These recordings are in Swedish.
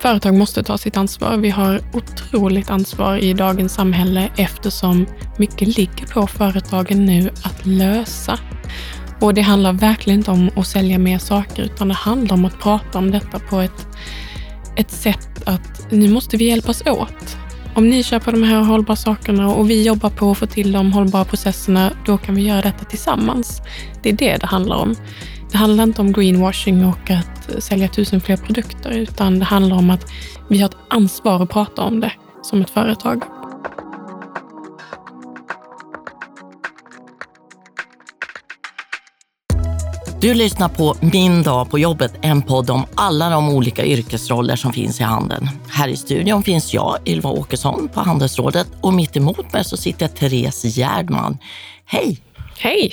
Företag måste ta sitt ansvar. Vi har otroligt ansvar i dagens samhälle eftersom mycket ligger på företagen nu att lösa. Och det handlar verkligen inte om att sälja mer saker utan det handlar om att prata om detta på ett sätt att nu måste vi hjälpas åt. Om ni köper de här hållbara sakerna och vi jobbar på att få till de hållbara processerna, då kan vi göra detta tillsammans. Det är det handlar om. Det handlar inte om greenwashing och att sälja 1000 fler produkter utan det handlar om att vi har ett ansvar att prata om det som ett företag. Du lyssnar på Min dag på jobbet, en podd om alla de olika yrkesroller som finns i handeln. Här i studion finns jag, Ylva Åkesson på Handelsrådet och mitt emot mig så sitter Therese Hjärdman. Hej! Hej!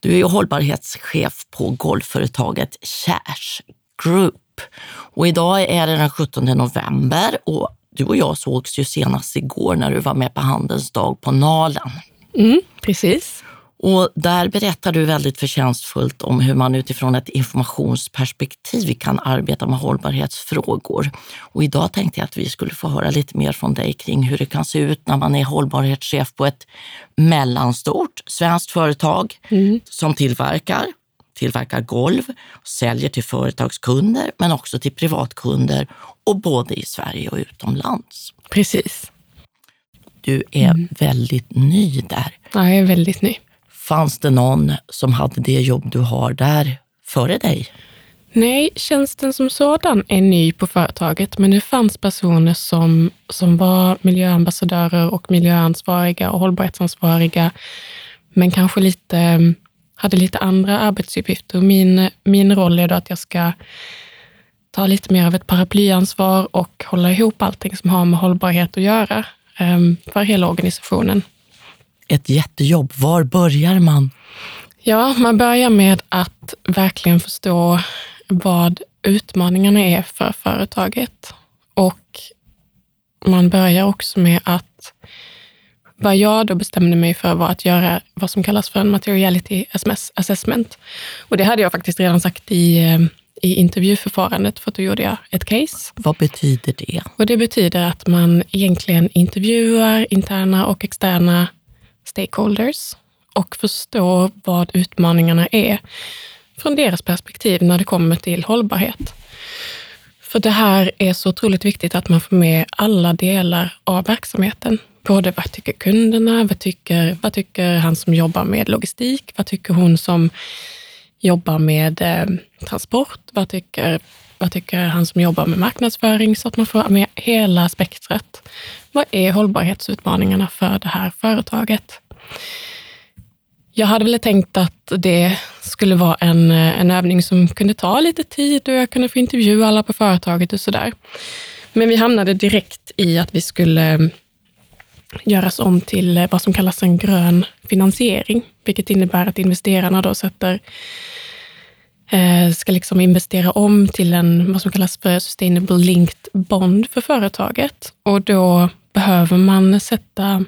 Du är hållbarhetschef på golvföretaget Kährs Group. Och idag är det den 17 november och du och jag sågs ju senast igår när du var med på Handels dag på Nalen. Mm, precis. Och där berättar du väldigt förtjänstfullt om hur man utifrån ett informationsperspektiv kan arbeta med hållbarhetsfrågor. Och idag tänkte jag att vi skulle få höra lite mer från dig kring hur det kan se ut när man är hållbarhetschef på ett mellanstort svenskt företag som tillverkar golv, säljer till företagskunder men också till privatkunder och både i Sverige och utomlands. Precis. Du är väldigt ny där. Ja, jag är väldigt ny. Fanns det någon som hade det jobb du har där före dig? Nej, tjänsten som sådan är ny på företaget. Men det fanns personer som var miljöambassadörer och miljöansvariga och hållbarhetsansvariga. Men kanske hade lite andra arbetsuppgifter. Min roll är då att jag ska ta lite mer av ett paraplyansvar och hålla ihop allting som har med hållbarhet att göra. För hela organisationen. Ett jättejobb. Var börjar man? Ja, man börjar med att verkligen förstå vad utmaningarna är för företaget. Och man börjar också med att vad jag då bestämde mig för var att göra vad som kallas för en materiality assessment. Och det hade jag faktiskt redan sagt i intervjuförfarandet för att då gjorde jag ett case. Vad betyder det? Och det betyder att man egentligen intervjuar interna och externa stakeholders och förstår vad utmaningarna är från deras perspektiv när det kommer till hållbarhet. För det här är så otroligt viktigt att man får med alla delar av verksamheten. Både vad tycker kunderna, vad tycker han som jobbar med logistik, vad tycker hon som jobbar med transport, vad tycker han som jobbar med marknadsföring, så att man får med hela spektrat. Vad är hållbarhetsutmaningarna för det här företaget? Jag hade väl tänkt att det skulle vara en övning som kunde ta lite tid och jag kunde få intervjua alla på företaget och sådär. Men vi hamnade direkt i att vi skulle göras om till vad som kallas en grön finansiering, vilket innebär att investerarna då ska liksom investera om till en vad som kallas för sustainable linked bond för företaget. Och då behöver man sätta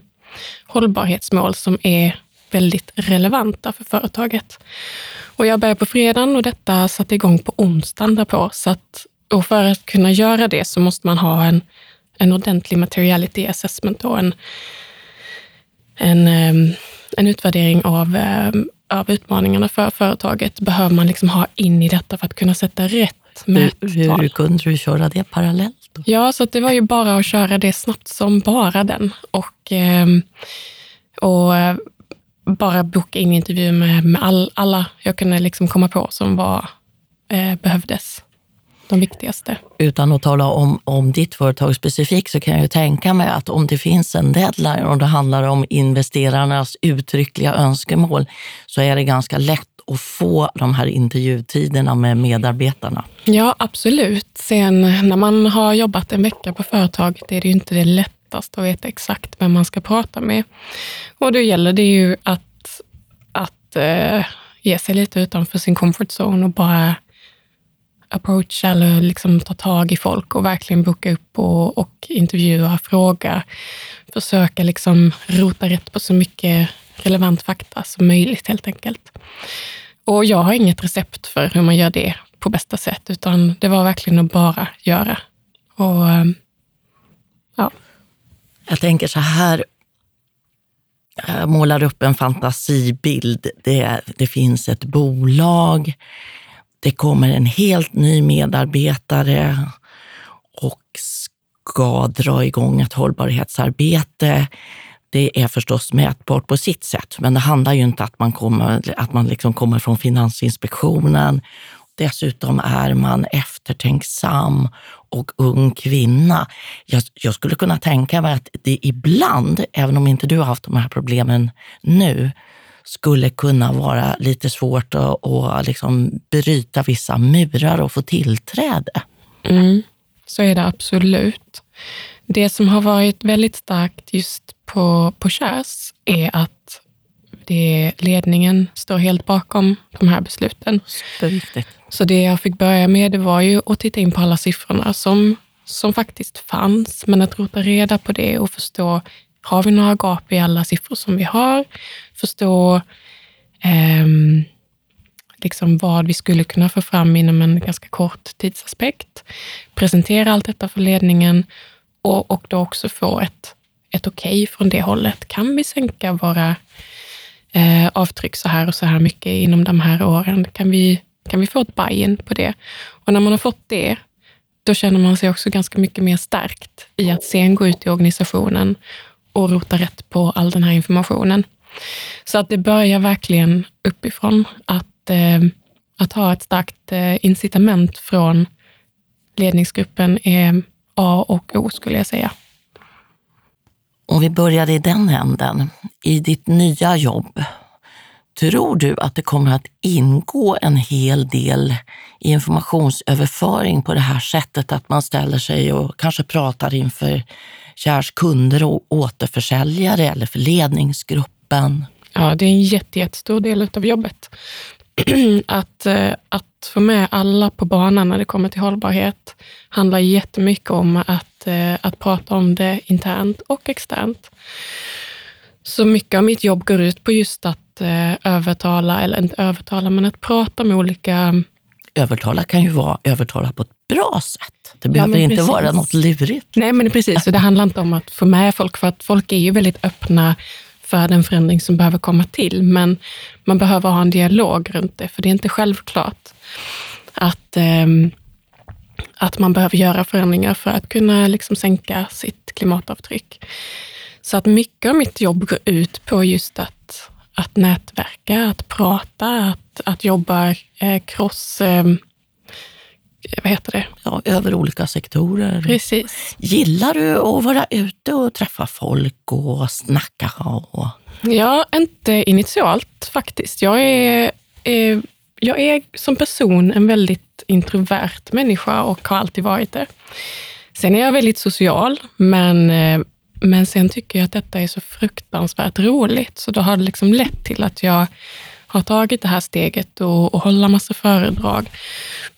hållbarhetsmål som är väldigt relevanta för företaget. Och jag började på fredagen och detta satte igång på onsdagen därpå. Och för att kunna göra det så måste man ha en ordentlig materiality assessment och en utvärdering av utmaningarna för företaget behöver man liksom ha in i detta för att kunna sätta rätt mättal. Hur kunde du köra det parallellt då? Ja, så att det var ju bara att köra det snabbt som bara den och bara boka in intervju med alla jag kunde liksom komma på som behövdes. De viktigaste. Utan att tala om ditt företag specifikt så kan jag ju tänka mig att om det finns en deadline och det handlar om investerarnas uttryckliga önskemål så är det ganska lätt att få de här intervjutiderna med medarbetarna. Ja, absolut. Sen när man har jobbat en vecka på företaget är det ju inte det lättaste att veta exakt vem man ska prata med. Och då gäller det ju att ge sig lite utanför sin comfort zone och bara approach eller liksom ta tag i folk och verkligen boka upp och intervjua, fråga, försöka liksom rota rätt på så mycket relevant fakta som möjligt helt enkelt. Och jag har inget recept för hur man gör det på bästa sätt utan det var verkligen att bara göra Och ja. Jag tänker så här, jag målar upp en fantasibild. Det finns ett bolag, det kommer en helt ny medarbetare och ska dra igång ett hållbarhetsarbete. Det är förstås mätbart på sitt sätt, men det handlar ju inte att man kommer från Finansinspektionen. Dessutom är man eftertänksam och ung kvinna. Jag skulle kunna tänka mig att det ibland, även om inte du har haft de här problemen nu, skulle kunna vara lite svårt att liksom bryta vissa murar och få tillträde. Mm, så är det absolut. Det som har varit väldigt starkt just på Kährs är att ledningen står helt bakom de här besluten. Så det jag fick börja med, det var ju att titta in på alla siffrorna som faktiskt fanns. Men att rota reda på det och förstå, har vi några gap i alla siffror som vi har? Förstå liksom vad vi skulle kunna få fram inom en ganska kort tidsaspekt. Presentera allt detta för ledningen och då också få ett okej från det hållet. Kan vi sänka våra avtryck så här mycket inom de här åren? Kan vi få ett buy-in på det? Och när man har fått det, då känner man sig också ganska mycket mer starkt i att sen gå ut i organisationen och rota rätt på all den här informationen. Så att det börjar verkligen uppifrån att ha ett starkt incitament från ledningsgruppen är A och O, skulle jag säga. Om vi börjar i den änden, i ditt nya jobb, tror du att det kommer att ingå en hel del informationsöverföring på det här sättet, att man ställer sig och kanske pratar inför Kährs kunder och återförsäljare eller för ledningsgruppen? Ja, det är en jättestor del av jobbet. Att få med alla på banan när det kommer till hållbarhet handlar jättemycket om att prata om det internt och externt. Så mycket av mitt jobb går ut på just att övertala, eller inte övertala, men att prata med olika... Övertala kan ju vara övertala på ett bra sätt. Det behöver inte vara något lurigt. Nej, men precis. Så det handlar inte om att få med folk, för att folk är ju väldigt öppna för den förändring som behöver komma till. Men man behöver ha en dialog runt det, för det är inte självklart att man behöver göra förändringar för att kunna liksom sänka sitt klimatavtryck. Så att mycket av mitt jobb går ut på just att nätverka, att prata, att jobba cross... Vad heter det? Ja, över olika sektorer. Precis. Gillar du att vara ute och träffa folk och snacka? Ja, inte initialt faktiskt. Jag är som person en väldigt introvert människa och har alltid varit det. Sen är jag väldigt social, men sen tycker jag att detta är så fruktansvärt roligt. Så då har det liksom lett till att jag har tagit det här steget och hålla massa föredrag.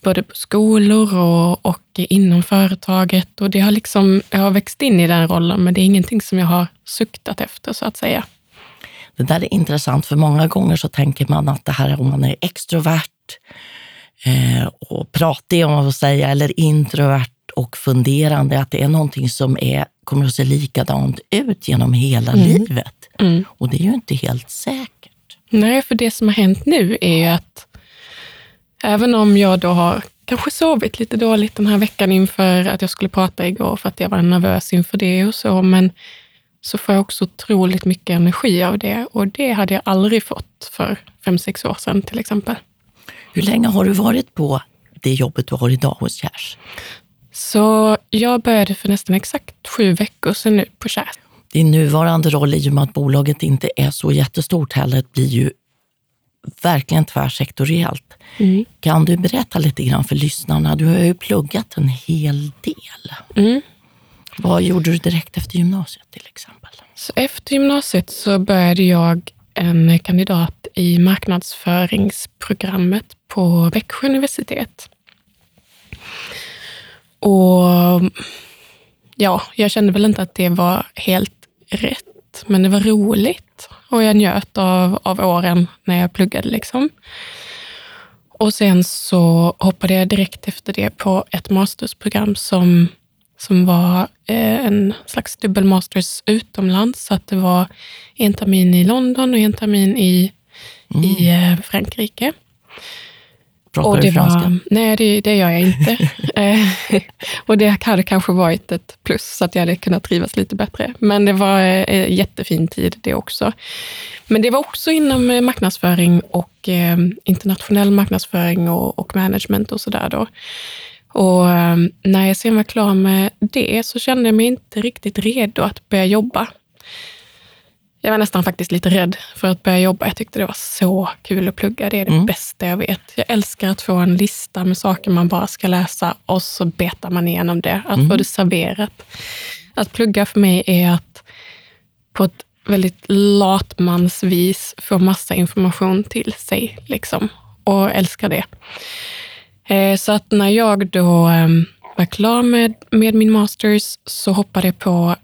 Både på skolor och inom företaget. Och det har liksom, jag har växt in i den rollen, men det är ingenting som jag har suktat efter, så att säga. Det där är intressant, för många gånger så tänker man att det här, om man är extrovert och pratig, om man får säga, eller introvert och funderande, att det är någonting som kommer att se likadant ut genom hela livet. Mm. Och det är ju inte helt säkert. Nej, för det som har hänt nu är ju att även om jag då har kanske sovit lite dåligt den här veckan inför att jag skulle prata igår, för att jag var nervös inför det och så, men så får jag också otroligt mycket energi av det, och det hade jag aldrig fått för 5-6 år sedan till exempel. Hur länge har du varit på det jobbet du har idag hos Kährs? Så jag började för nästan exakt 7 veckor sedan nu på Kährs. Din nuvarande roll, i och med att bolaget inte är så jättestort heller, blir ju verkligen tvärsektoriellt. Mm. Kan du berätta lite grann för lyssnarna? Du har ju pluggat en hel del. Mm. Vad gjorde du direkt efter gymnasiet till exempel? Så efter gymnasiet så började jag en kandidat i marknadsföringsprogrammet på Växjö universitet. Och ja, jag kände väl inte att det var helt rätt, men det var roligt och jag njöt av åren när jag pluggade liksom. Och sen så hoppade jag direkt efter det på ett mastersprogram som som var en slags dubbelmasters utomlands. Så att det var en termin i London och en termin i Frankrike. Pratar och det du franska? Nej, det gör jag inte. Och det hade kanske varit ett plus så att jag hade kunnat trivas lite bättre. Men det var en jättefin tid det också. Men det var också inom marknadsföring och internationell marknadsföring och management och sådär då. Och när jag sen var klar med det så kände jag mig inte riktigt redo att börja jobba. Jag var nästan faktiskt lite rädd för att börja jobba. Jag tyckte det var så kul att plugga. Det är det bästa jag vet. Jag älskar att få en lista med saker man bara ska läsa och så betar man igenom det. Att få det serverat. Att plugga för mig är att på ett väldigt latmansvis få massa information till sig. Liksom. Och älskar det. Så att när jag då var klar med min masters så hoppade jag på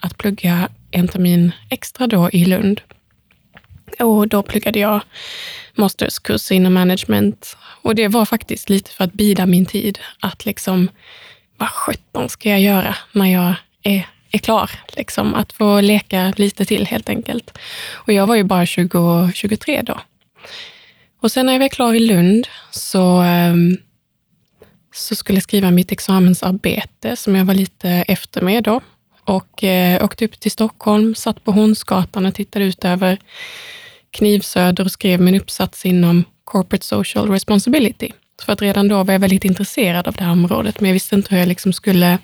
att plugga en termin extra då i Lund. Och då pluggade jag masterskurs inom management. Och det var faktiskt lite för att bida min tid. Att liksom, vad sjutton ska jag göra när jag är klar? Liksom, att få leka lite till helt enkelt. Och jag var ju bara 23 då. Och sen när jag var klar i Lund så skulle jag skriva mitt examensarbete som jag var lite efter med då. Och åkte upp till Stockholm, satt på Hornsgatan och tittade ut över Knivsöder och skrev min uppsats inom Corporate Social Responsibility. För att redan då var jag väldigt intresserad av det här området, men jag visste inte hur jag liksom skulle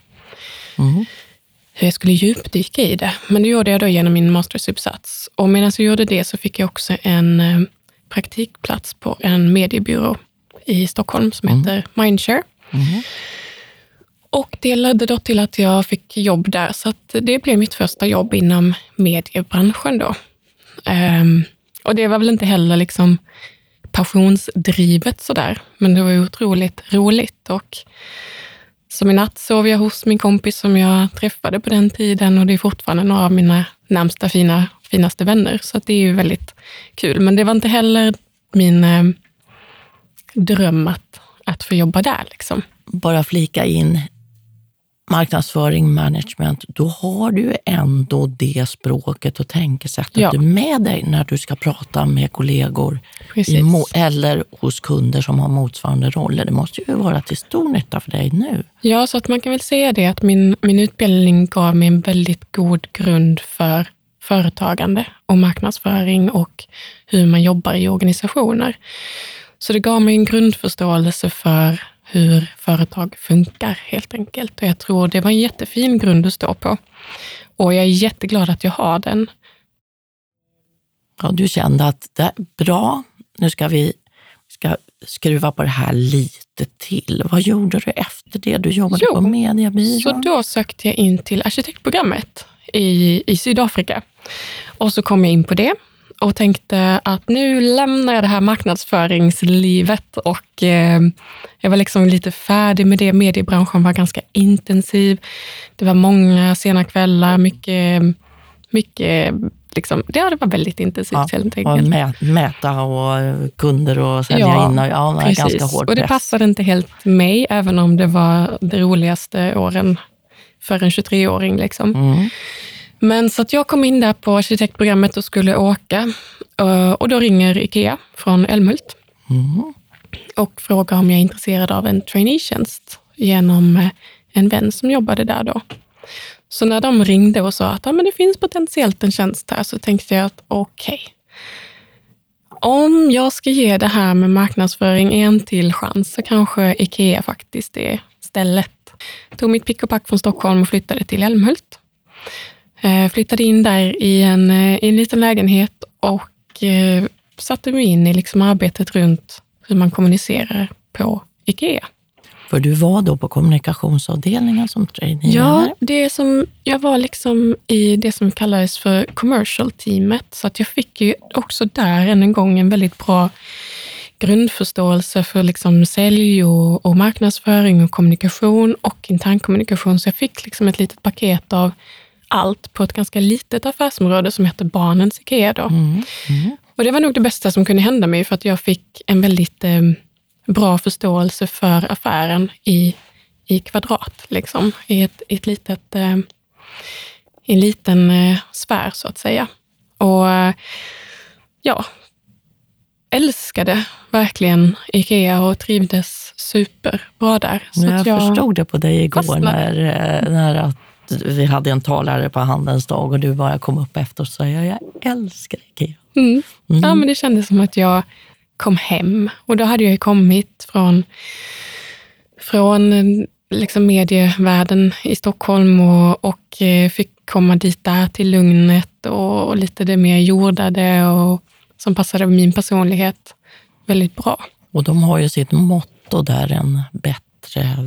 djupdyka i det. Men det gjorde jag då genom min mastersuppsats. Och medan jag gjorde det så fick jag också en praktikplats på en mediebyrå i Stockholm som heter Mindshare. Och det ledde då till att jag fick jobb där. Så att det blev mitt första jobb inom mediebranschen då. Och det var väl inte heller liksom passionsdrivet sådär. Men det var ju otroligt roligt. Och som i natt sov jag hos min kompis som jag träffade på den tiden. Och det är fortfarande några av mina närmsta finaste vänner. Så att det är ju väldigt kul. Men det var inte heller min dröm att få jobba där liksom. Bara flika in marknadsföring, management, då har du ändå det språket och tänkesättet du med dig när du ska prata med kollegor eller hos kunder som har motsvarande roller. Det måste ju vara till stor nytta för dig nu. Ja, så att man kan väl säga det att min utbildning gav mig en väldigt god grund för företagande och marknadsföring och hur man jobbar i organisationer. Så det gav mig en grundförståelse för hur företag funkar helt enkelt. Och jag tror det var en jättefin grund att stå på. Och jag är jätteglad att jag har den. Ja, du kände att det är bra. Nu ska vi skruva på det här lite till. Vad gjorde du efter det? Du jobbade på mediebyrån. Så då sökte jag in till arkitektprogrammet i Sydafrika. Och så kom jag in på det. Och tänkte att nu lämnar jag det här marknadsföringslivet och jag var liksom lite färdig med det. Mediebranschen var ganska intensiv. Det var många sena kvällar, mycket liksom, det var väldigt intensivt helt enkelt. Och mäta och kunder och sälja in och ganska hård press. Och det passade inte helt mig även om det var de roligaste åren för en 23-åring liksom. Men så att jag kom in där på arkitektprogrammet och skulle åka. Och då ringer IKEA från Älmhult. Och frågar om jag är intresserad av en traineetjänst genom en vän som jobbade där då. Så när de ringde och sa att men det finns potentiellt en tjänst här så tänkte jag att okej. Om jag ska ge det här med marknadsföring en till chans så kanske IKEA faktiskt är stället. Jag tog mitt pick och pack från Stockholm och flyttade till Älmhult. Flyttade in där i en liten lägenhet och satte mig in i liksom arbetet runt hur man kommunicerar på IKEA. För du var då på kommunikationsavdelningen som trainee? Ja, jag var liksom i det som kallades för commercial teamet. Så att jag fick ju också där en gång en väldigt bra grundförståelse för liksom sälj och marknadsföring och kommunikation och internkommunikation. Så jag fick liksom ett litet paket av allt på ett ganska litet affärsområde som heter Barnens IKEA då. Och det var nog det bästa som kunde hända mig för att jag fick en väldigt bra förståelse för affären i i kvadrat liksom, i en liten sfär så att säga. Och ja, älskade verkligen IKEA och trivdes superbra där. Så jag förstod det på dig igår när att vi hade en talare på Handelns dag och du bara kom upp efter och sa jag älskar IKEA. Mm. Mm. Ja, men det kändes som att jag kom hem. Och då hade jag ju kommit från liksom medievärlden i Stockholm och fick komma dit där till lugnet och lite det mer jordade och som passade min personlighet väldigt bra. Och de har ju sitt motto där, en bättre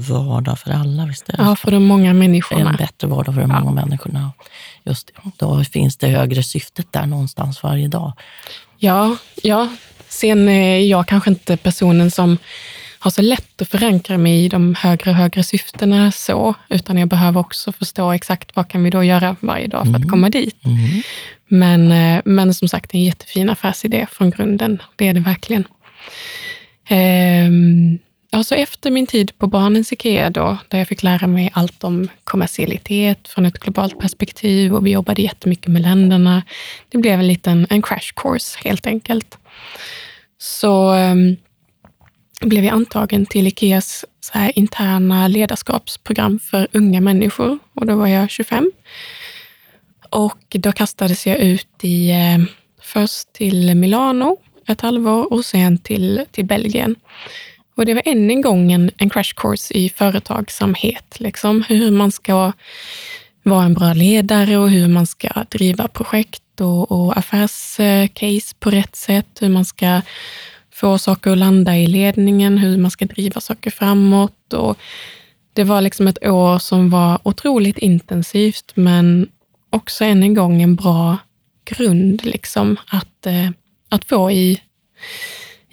vardag för alla, visst är det? Ja, för de många människorna. En bättre vardag för de många människorna. Just det. Då finns det högre syftet där någonstans varje dag. Ja. Sen är jag kanske inte personen som har så lätt att förankra mig i de högre syftena så, utan jag behöver också förstå exakt vad kan vi då göra varje dag för att komma dit. Mm. Men som sagt, en jättefin affärsidé från grunden. Det är det verkligen. Alltså efter min tid på Barnens IKEA då, där jag fick lära mig allt om kommersialitet från ett globalt perspektiv och vi jobbade jättemycket med länderna. Det blev en liten crash course helt enkelt. Så blev jag antagen till IKEAs så här interna ledarskapsprogram för unga människor och då var jag 25. Och då kastades jag ut först till Milano ett halvår och sen till Belgien. Och det var än en gång en crash course i företagsamhet. Liksom, hur man ska vara en bra ledare och hur man ska driva projekt och affärscase på rätt sätt. Hur man ska få saker att landa i ledningen, hur man ska driva saker framåt. Och det var liksom ett år som var otroligt intensivt men också än en gång en bra grund liksom, att få i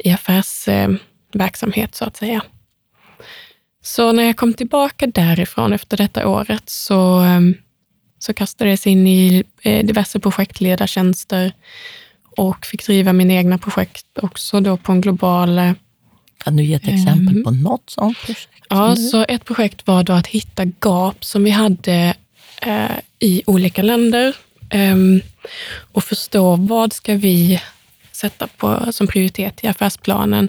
affärsverksamhet så att säga. Så när jag kom tillbaka därifrån efter detta året så kastades jag in i diverse projektledartjänster och fick driva mina egna projekt också då på en global... Kan du ge ett exempel på något sånt projekt? Ja, så ett projekt var då att hitta gap som vi hade i olika länder och förstå vad ska vi sätta på som prioritet i affärsplanen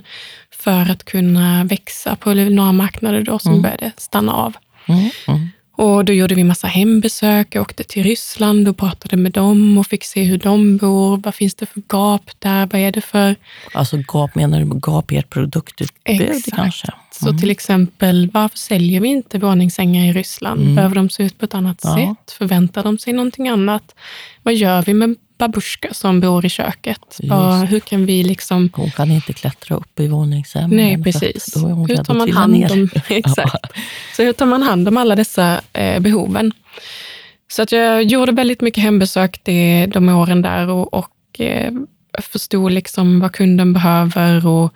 för att kunna växa på några marknader då som började stanna av. Mm. Mm. Och då gjorde vi massa hembesök, jag åkte till Ryssland och pratade med dem och fick se hur de bor, vad finns det för gap där, vad är det för... Alltså gap, menar du gap i ett produktutbud kanske? Så till exempel, varför säljer vi inte våningssängar i Ryssland? Behöver de se ut på ett annat sätt? Förväntar de sig någonting annat? Vad gör vi med babusjka som bor i köket? Hur kan vi liksom... Hon kan inte klättra upp i våningssängen. Nej, precis. Hur tar man hand om... Exakt. Så hur tar man hand om alla dessa behoven? Så att jag gjorde väldigt mycket hembesök de åren där och förstod liksom vad kunden behöver och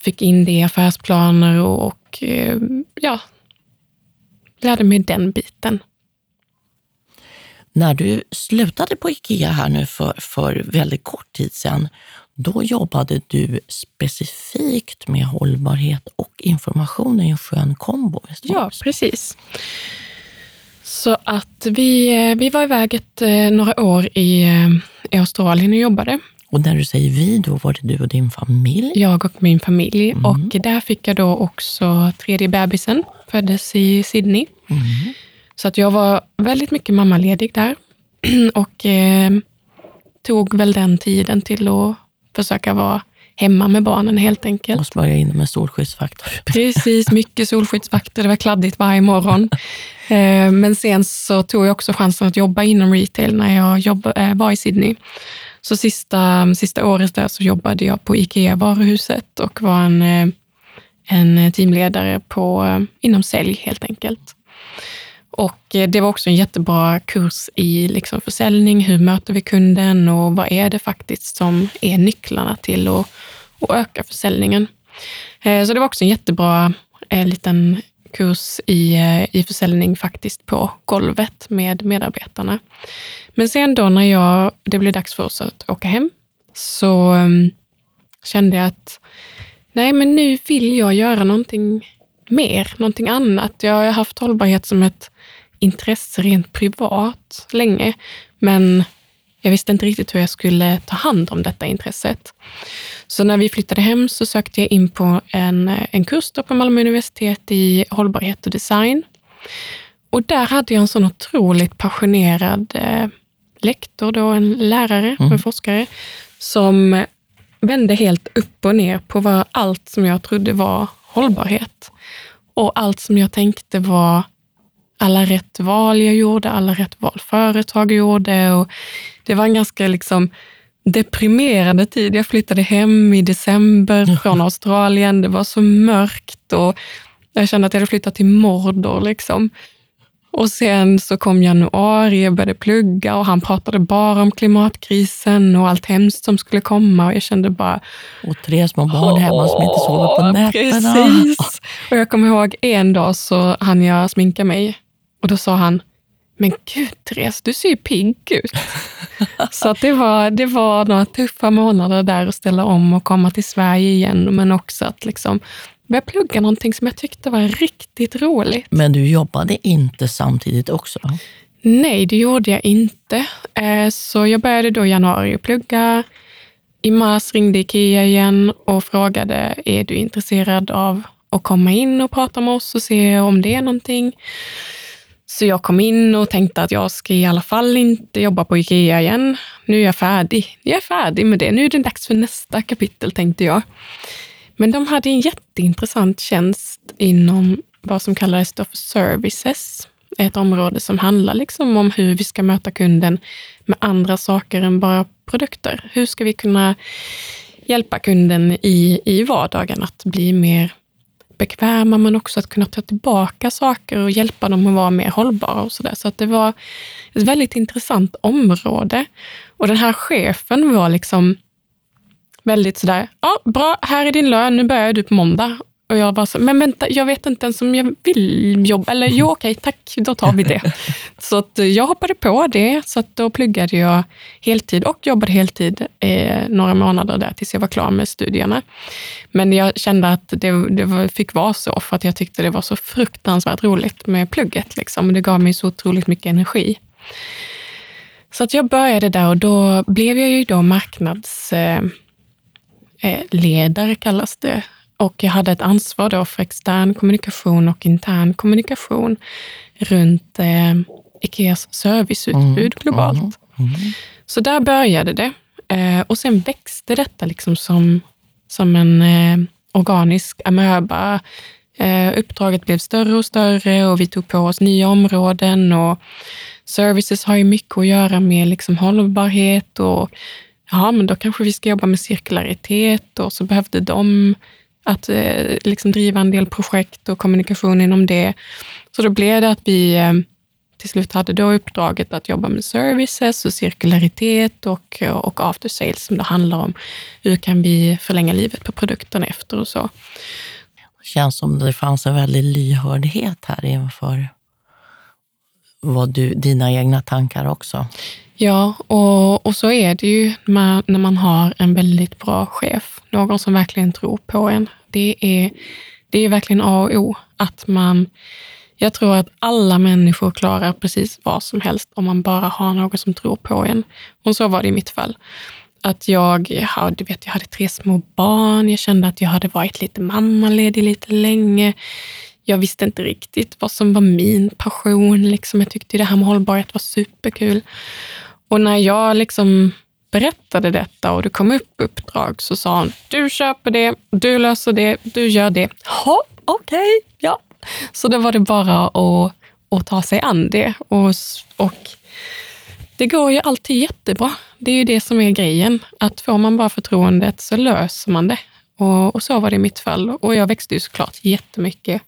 fick in det i affärsplaner och lärde mig den biten. När du slutade på IKEA här nu för väldigt kort tid sedan, då jobbade du specifikt med hållbarhet och information i en skön kombo. Ja, precis. Så att vi var iväg några år i Australien och jobbade. Och när du säger vi, då var det du och din familj? Jag och min familj. Mm. Och där fick jag då också tredje bebisen, föddes i Sydney. Mm. Så att jag var väldigt mycket mammaledig där och tog väl den tiden till att försöka vara hemma med barnen helt enkelt. Måste börja in med solskyddsfaktor. Precis, mycket solskyddsfaktor. Det var kladdigt varje morgon. Men sen så tog jag också chansen att jobba inom retail när jag var i Sydney. Så sista året där så jobbade jag på IKEA-varuhuset och var en teamledare inom sälj helt enkelt. Och det var också en jättebra kurs i liksom försäljning, hur möter vi kunden och vad är det faktiskt som är nycklarna till att öka försäljningen. Så det var också en jättebra liten kurs i försäljning faktiskt på golvet med medarbetarna. Men sen då när det blev dags för oss att åka hem så kände jag att nej men nu vill jag göra någonting mer, någonting annat. Jag har haft hållbarhet som ett intresse rent privat länge, men jag visste inte riktigt hur jag skulle ta hand om detta intresset. Så när vi flyttade hem så sökte jag in på en kurs på Malmö universitet i hållbarhet och design. Och där hade jag en sån otroligt passionerad lektor, då, en lärare, en forskare, som vände helt upp och ner på vad allt som jag trodde var hållbarhet. Och allt som jag tänkte var alla rätt val jag gjorde, alla rätt val företag gjorde. Och det var en ganska deprimerande tid. Jag flyttade hem i december från Australien. Det var så mörkt och jag kände att jag hade flyttat till Mordor . Och sen så kom januari, jag började plugga och han pratade bara om klimatkrisen och allt hemskt som skulle komma. Och jag kände bara... Och tre små barn hemma som inte sover på nätterna. Precis. Och jag kommer ihåg en dag så hann jag sminka mig. Och då sa han, men gud Therese, du ser ju pigg ut. Så att det var några tuffa månader där att ställa om och komma till Sverige igen. Men också att jag pluggade någonting som jag tyckte var riktigt roligt. Men du jobbade inte samtidigt också? Nej, det gjorde jag inte. Så jag började då i januari att plugga. I mars ringde IKEA igen och frågade, är du intresserad av att komma in och prata med oss och se om det är någonting? Så jag kom in och tänkte att jag ska i alla fall inte jobba på IKEA igen. Nu är jag färdig. Jag är färdig med det. Nu är det dags för nästa kapitel, tänkte jag. Men de hade en jätteintressant tjänst inom vad som kallades Stuff Services. Ett område som handlar om hur vi ska möta kunden med andra saker än bara produkter. Hur ska vi kunna hjälpa kunden i vardagen att bli mer bekväma, men också att kunna ta tillbaka saker och hjälpa dem att vara mer hållbara och sådär. Så att det var ett väldigt intressant område. Och den här chefen var väldigt sådär, ja bra, här är din lön, nu börjar du på måndag. Och jag bara så, men vänta, jag vet inte ens om jag vill jobba. Eller jo okej, tack, då tar vi det. Så att jag hoppade på det, så att då pluggade jag heltid och jobbade heltid några månader där tills jag var klar med studierna. Men jag kände att det fick vara så, för att jag tyckte det var så fruktansvärt roligt med plugget. Det gav mig så otroligt mycket energi. Så att jag började där och då blev jag ju då marknadsledare kallas det. Och jag hade ett ansvar då för extern kommunikation och intern kommunikation runt IKEAs serviceutbud globalt. Så där började det. Och sen växte detta som en organisk amöba. Uppdraget blev större och större och vi tog på oss nya områden. Och services har ju mycket att göra med hållbarhet och ja, men då kanske vi ska jobba med cirkularitet, och så behövde de att driva en del projekt och kommunikation inom det. Så då blev det att vi till slut hade då uppdraget att jobba med services och cirkularitet och after sales som det handlar om. Hur kan vi förlänga livet på produkterna efter och så. Det känns som det fanns en väldig lyhördhet här inför dina egna tankar också. Ja, och så är det ju när man har en väldigt bra chef. Någon som verkligen tror på en. Det är verkligen A och O. Jag tror att alla människor klarar precis vad som helst om man bara har någon som tror på en. Och så var det i mitt fall. Att jag hade 3 små barn. Jag kände att jag hade varit lite mammaledig lite länge. Jag visste inte riktigt vad som var min passion. Jag tyckte det här med hållbarhet var superkul. Och när jag berättade detta och det kom upp uppdrag så sa hon, du köper det, du löser det, du gör det. Ja, okej, ja. Så då var det bara att ta sig an det. Och det går ju alltid jättebra. Det är ju det som är grejen. Att får man bara förtroendet så löser man det. Och så var det i mitt fall. Och jag växte ju såklart jättemycket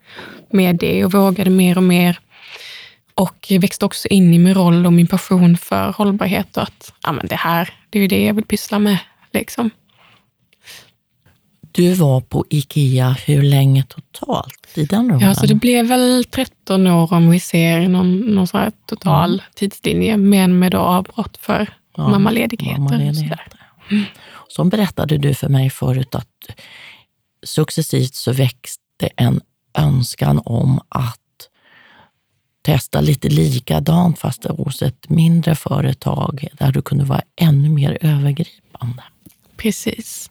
med det och vågade mer och mer. Och växte också in i min roll och min passion för hållbarhet. Och att det är ju det jag vill pyssla med. Du var på IKEA hur länge totalt i den rollen? Ja, så det blev väl 13 år om vi ser någon sån här total tidslinje. Men med då avbrott för mammaledigheter. Som berättade du för mig förut att successivt så växte en önskan om att testa lite likadant fast hos ett mindre företag där du kunde vara ännu mer övergripande. Precis.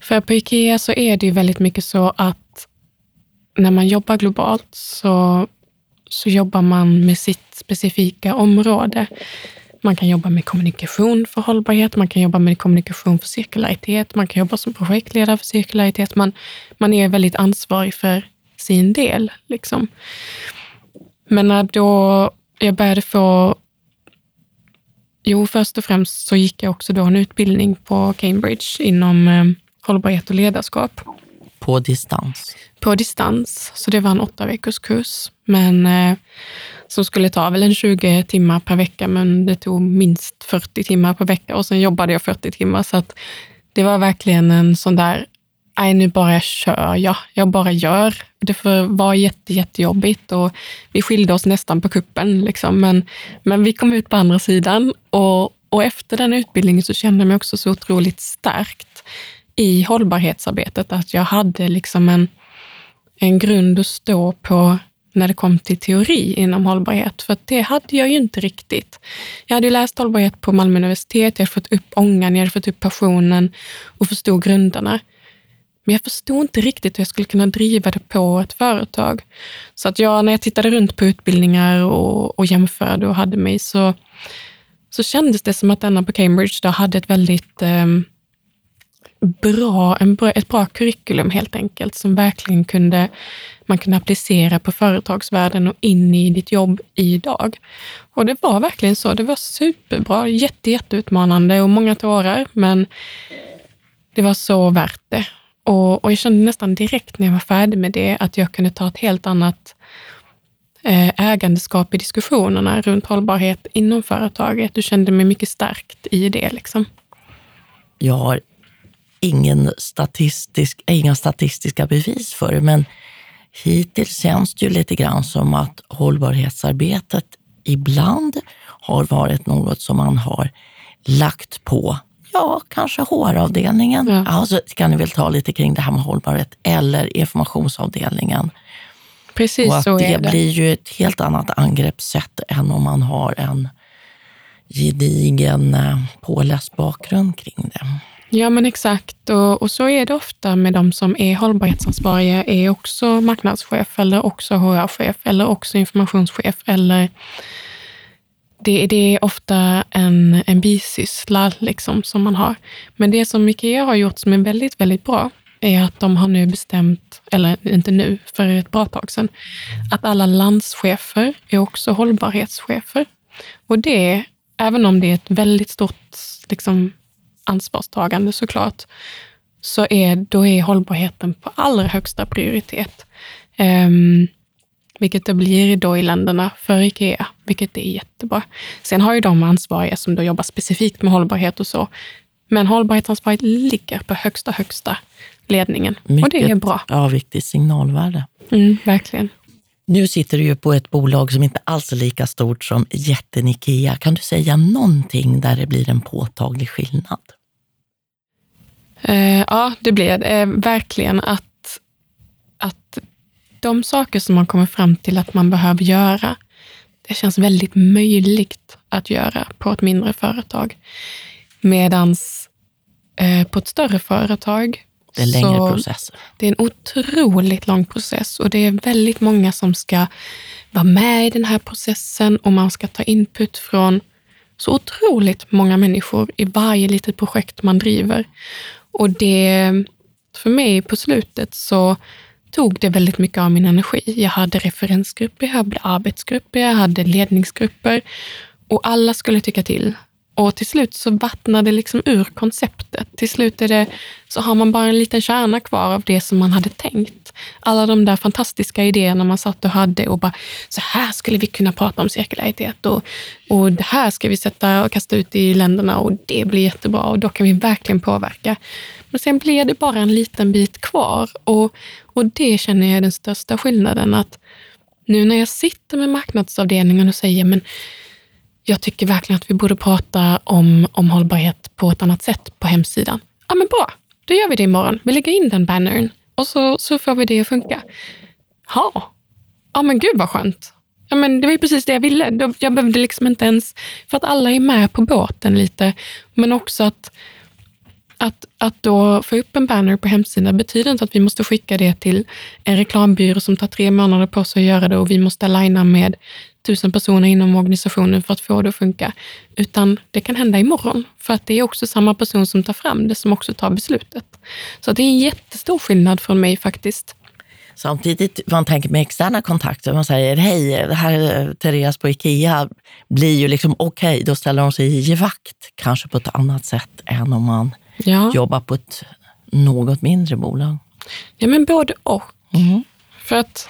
För på IKEA så är det ju väldigt mycket så att när man jobbar globalt så jobbar man med sitt specifika område. Man kan jobba med kommunikation för hållbarhet, man kan jobba med kommunikation för cirkularitet, man kan jobba som projektledare för cirkularitet. Man är väldigt ansvarig för sin del liksom. Men när då jag började få... först och främst så gick jag också då en utbildning på Cambridge inom hållbarhet och ledarskap. På distans? På distans. Så det var en 8-veckorskurs. Men som skulle ta väl en 20 timmar per vecka. Men det tog minst 40 timmar per vecka. Och sen jobbade jag 40 timmar. Så att det var verkligen en sån där... Nej, nu bara kör jag. Jag bara gör. Det var jättejobbigt och vi skilde oss nästan på kuppen. Liksom. Men vi kom ut på andra sidan och efter den utbildningen så kände jag mig också så otroligt starkt i hållbarhetsarbetet. Att jag hade liksom en grund att stå på när det kom till teori inom hållbarhet. För det hade jag ju inte riktigt. Jag hade ju läst hållbarhet på Malmö universitet. Jag hade fått upp ångan, jag hade fått upp passionen och förstod grunderna. Men jag förstod inte riktigt hur jag skulle kunna driva det på ett företag. Så att när jag tittade runt på utbildningar och jämförde och hade mig så kändes det som att denna på Cambridge då hade ett väldigt bra curriculum helt enkelt. Som verkligen man kunde applicera på företagsvärlden och in i ditt jobb idag. Och det var verkligen så. Det var superbra, jätteutmanande och många tårar. Men det var så värt det. Och jag kände nästan direkt när jag var färdig med det att jag kunde ta ett helt annat ägandeskap i diskussionerna runt hållbarhet inom företaget. Du kände mig mycket starkt i det liksom. Jag har inga statistiska bevis för det, men hittills känns det ju lite grann som att hållbarhetsarbetet ibland har varit något som man har lagt på. Ja, kanske HR-avdelningen. Ja. Alltså, kan ni väl ta lite kring det här med hållbarhet eller informationsavdelningen. Precis, och så är det. Det blir ju ett helt annat angreppssätt än om man har en gedigen påläst bakgrund kring det. Ja, men exakt. Och så är det ofta med de som är hållbarhetsansvariga är också marknadschef eller också HR-chef eller också informationschef eller... Det är ofta en bisyssla liksom, som man har. Men det som IKEA har gjort som är väldigt, väldigt bra är att de har nu bestämt, eller inte nu, för ett bra tag sedan, att alla landschefer är också hållbarhetschefer. Och det, även om det är ett väldigt stort liksom, ansvarstagande såklart, så då är hållbarheten på allra högsta prioritet. Vilket det blir då i länderna för IKEA, vilket är jättebra. Sen har ju de ansvariga som då jobbar specifikt med hållbarhet och så. Men hållbarhetsansvaret ligger på högsta ledningen. Mycket, och det är bra. Ja, viktigt signalvärde. Verkligen. Nu sitter du ju på ett bolag som inte alls är lika stort som jätten IKEA. Kan du säga någonting där det blir en påtaglig skillnad? Ja, det blir det. Verkligen att de saker som man kommer fram till att man behöver göra, det känns väldigt möjligt att göra på ett mindre företag. Medans på ett större företag... Det är en längre process. Det är en otroligt lång process och det är väldigt många som ska vara med i den här processen och man ska ta input från så otroligt många människor i varje litet projekt man driver. Och det, för mig på slutet så... tog det väldigt mycket av min energi. Jag hade referensgrupper, jag hade arbetsgrupper, jag hade ledningsgrupper och alla skulle tycka till. Och till slut så vattnade det liksom ur konceptet. Till slut så har man bara en liten kärna kvar av det som man hade tänkt. Alla de där fantastiska idéerna man satt och hade och bara så här skulle vi kunna prata om cirkularitet och det här ska vi sätta och kasta ut i länderna och det blir jättebra och då kan vi verkligen påverka. Men sen blir det bara en liten bit kvar och det känner jag är den största skillnaden att nu när jag sitter med marknadsavdelningen och säger men jag tycker verkligen att vi borde prata om hållbarhet på ett annat sätt på hemsidan. Ja men bra, då gör vi det imorgon. Vi lägger in den bannern och så får vi det att funka. ha. Ja, men gud vad skönt. Ja, men det var ju precis det jag ville. Jag behövde liksom inte ens, för att alla är med på båten lite. Men också att då få upp en banner på hemsidan betyder inte att vi måste skicka det till en reklambyrå som tar 3 månader på sig att göra det, och vi måste aligna med 1000 personer inom organisationen för att få det att funka. Utan det kan hända imorgon, för att det är också samma person som tar fram det som också tar beslutet. Så det är en jättestor skillnad från mig faktiskt. Samtidigt, man tänker med externa kontakter, man säger hej, det här är Therese på IKEA, blir ju liksom okej, då ställer de sig i vakt kanske på ett annat sätt än om man jobbar på ett något mindre bolag. Ja, men både och. Mm. För att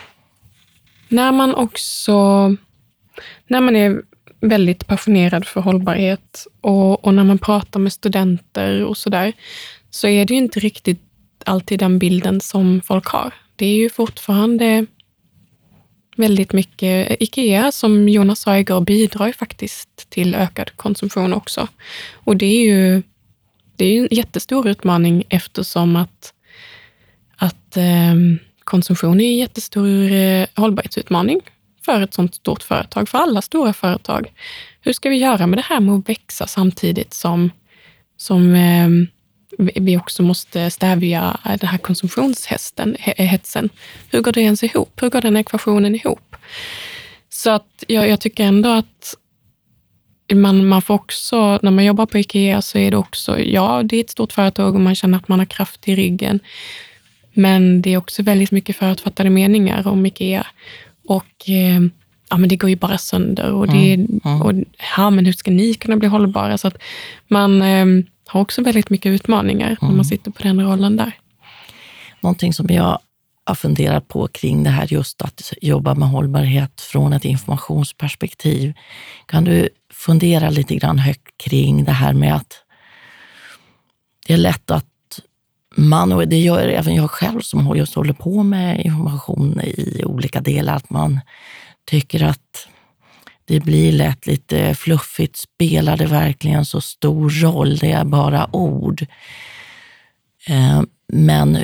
när man är väldigt passionerad för hållbarhet och när man pratar med studenter och sådär, så är det ju inte riktigt alltid den bilden som folk har. Det är ju fortfarande väldigt mycket IKEA, som Jonas sa igår, bidrar ju faktiskt till ökad konsumtion också. Och det är ju en jättestor utmaning, eftersom att konsumtion är en jättestor hållbarhetsutmaning för ett sånt stort företag, för alla stora företag. Hur ska vi göra med det här med att växa samtidigt som vi också måste stävja den här konsumtionshetsen? Hur går det ens ihop? Hur går den ekvationen ihop? Så att jag tycker ändå att man får också, när man jobbar på IKEA så är det också, det är ett stort företag och man känner att man har kraft i ryggen. Men det är också väldigt mycket förutfattade meningar om IKEA. Och men det går ju bara sönder. Och men hur ska ni kunna bli hållbara? Så att man har också väldigt mycket utmaningar när man sitter på den rollen där. Någonting som jag har funderat på kring det här, just att jobba med hållbarhet från ett informationsperspektiv. Kan du fundera lite grann högt kring det här med att det är lätt att man, och det gör även jag själv som just håller på med information i olika delar, att man tycker att det blir lätt lite fluffigt. Spelar det verkligen så stor roll? Det är bara ord. Men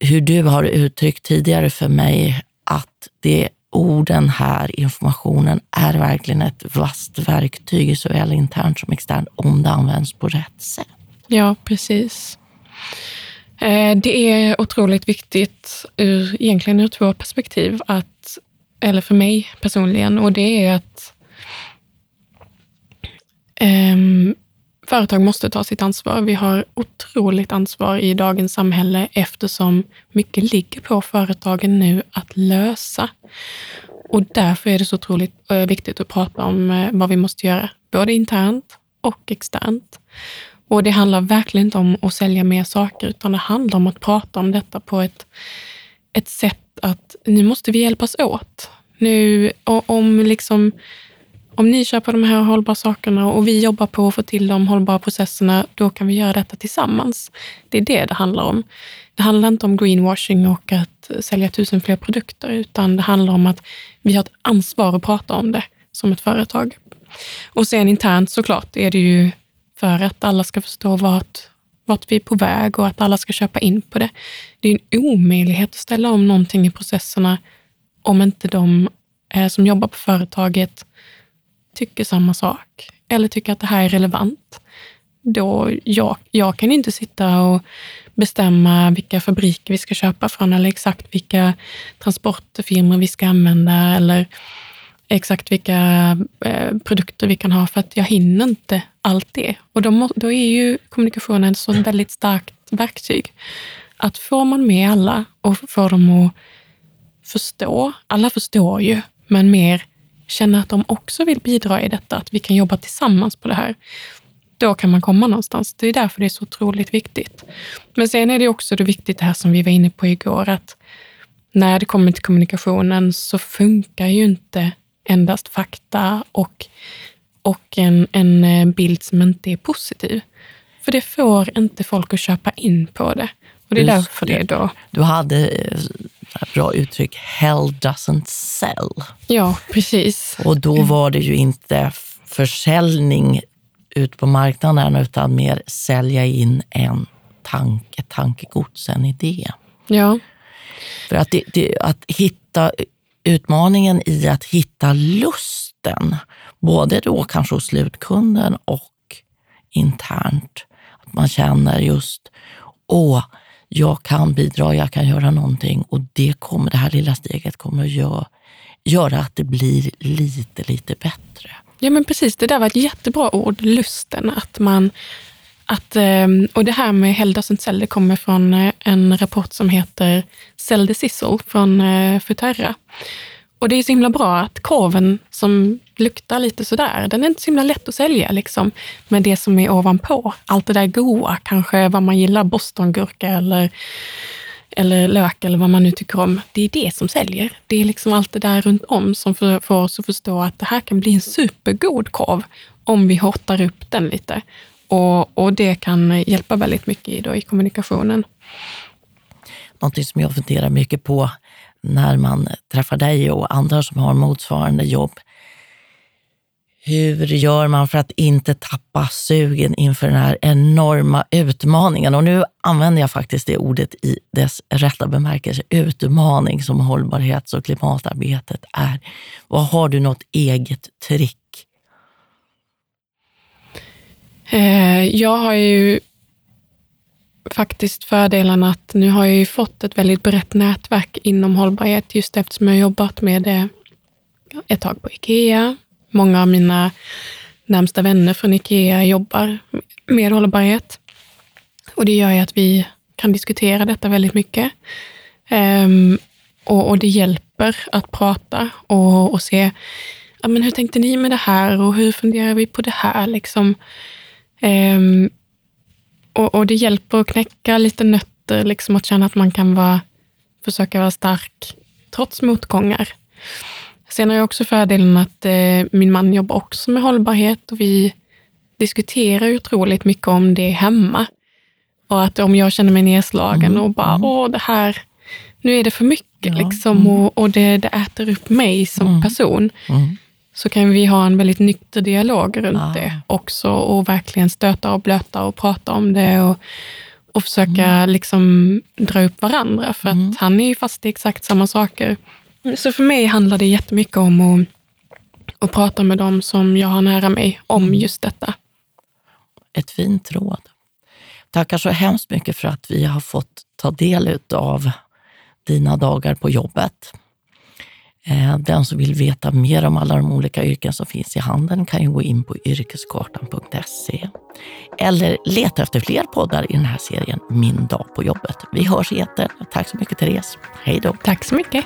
hur du har uttryckt tidigare för mig, att det orden här, informationen, är verkligen ett vasst verktyg såväl internt som externt, om det används på rätt sätt. Ja, precis. Det är otroligt viktigt egentligen ur 2 perspektiv, eller för mig personligen, och det är att företag måste ta sitt ansvar. Vi har otroligt ansvar i dagens samhälle, eftersom mycket ligger på företagen nu att lösa. Och därför är det så otroligt viktigt att prata om vad vi måste göra, både internt och externt. Och det handlar verkligen inte om att sälja mer saker, utan det handlar om att prata om detta på ett sätt att nu måste vi hjälpas åt. Nu, om ni köper de här hållbara sakerna och vi jobbar på att få till de hållbara processerna, då kan vi göra detta tillsammans. Det är det handlar om. Det handlar inte om greenwashing och att sälja 1000 fler produkter, utan det handlar om att vi har ett ansvar att prata om det som ett företag. Och sen internt, såklart, är det ju för att alla ska förstå vart vi är på väg och att alla ska köpa in på det. Det är en omöjlighet att ställa om någonting i processerna om inte de som jobbar på företaget tycker samma sak eller tycker att det här är relevant. Då jag kan inte sitta och bestämma vilka fabriker vi ska köpa från, eller exakt vilka transportfirmor vi ska använda, eller exakt vilka produkter vi kan ha, för att jag hinner inte allt det. Och då är ju kommunikationen så ett väldigt starkt verktyg. Att får man med alla och får dem att förstå, alla förstår ju, men mer känna att de också vill bidra i detta, att vi kan jobba tillsammans på det här. Då kan man komma någonstans. Det är därför det är så otroligt viktigt. Men sen är det också det viktigt det här som vi var inne på igår, att när det kommer till kommunikationen så funkar ju inte endast fakta och en bild som inte är positiv. För det får inte folk att köpa in på det. Och det är därför det då. Du hade ett bra uttryck, hell doesn't sell. Ja, precis. Och då var det ju inte försäljning ut på marknaden, utan mer sälja in en tankegods, en idé. Ja. För att, att hitta utmaningen i att hitta lusten, både då kanske hos slutkunden och internt. Att man känner just, jag kan bidra, jag kan göra någonting, och det här lilla steget kommer att göra att det blir lite bättre. Ja, men precis, det där var ett jättebra ord, lusten, och det här med Helda och Sälde kommer från en rapport som heter Sälde Sissel från Futerra. Och det är så himla bra att korven som luktar lite sådär, den är inte så himla lätt att sälja liksom. Men det som är ovanpå, allt det där goa, kanske vad man gillar, bostongurka eller lök eller vad man nu tycker om, det är det som säljer. Det är liksom allt det där runt om som får oss att förstå att det här kan bli en supergod korv om vi hårtar upp den lite. Och det kan hjälpa väldigt mycket då i kommunikationen. Någonting som jag funderar mycket på när man träffar dig och andra som har motsvarande jobb. Hur gör man för att inte tappa sugen inför den här enorma utmaningen? Och nu använder jag faktiskt det ordet i dess rätta bemärkelse. Utmaning som hållbarhets- och klimatarbetet är. Vad har du något eget trick? Jag har ju faktiskt fördelen att nu har jag ju fått ett väldigt brett nätverk inom hållbarhet, just eftersom jag jobbat med det ett tag på IKEA. Många av mina närmsta vänner från IKEA jobbar med hållbarhet, och det gör ju att vi kan diskutera detta väldigt mycket. Och det hjälper att prata och se, ja, men hur tänkte ni med det här och hur funderar vi på det här liksom. Och det hjälper att knäcka lite nötter, liksom, att känna att man kan försöka vara stark trots motgångar. Sen har jag också fördelen att min man jobbar också med hållbarhet, och vi diskuterar otroligt mycket om det hemma. Och att om jag känner mig nedslagen och bara, det här, nu är det för mycket liksom, och det äter upp mig som person. Så kan vi ha en väldigt nykter dialog runt det också, och verkligen stöta och blöta och prata om det och försöka liksom dra upp varandra, för att han är ju fast i exakt samma saker. Så för mig handlar det jättemycket om att prata med dem som jag har nära mig om just detta. Ett fint råd. Tackar så hemskt mycket för att vi har fått ta del av dina dagar på jobbet. Den som vill veta mer om alla de olika yrken som finns i handeln kan ju gå in på yrkeskartan.se eller leta efter fler poddar i den här serien Min dag på jobbet. Vi hörs igen. Tack så mycket, Therese. Hej då. Tack så mycket.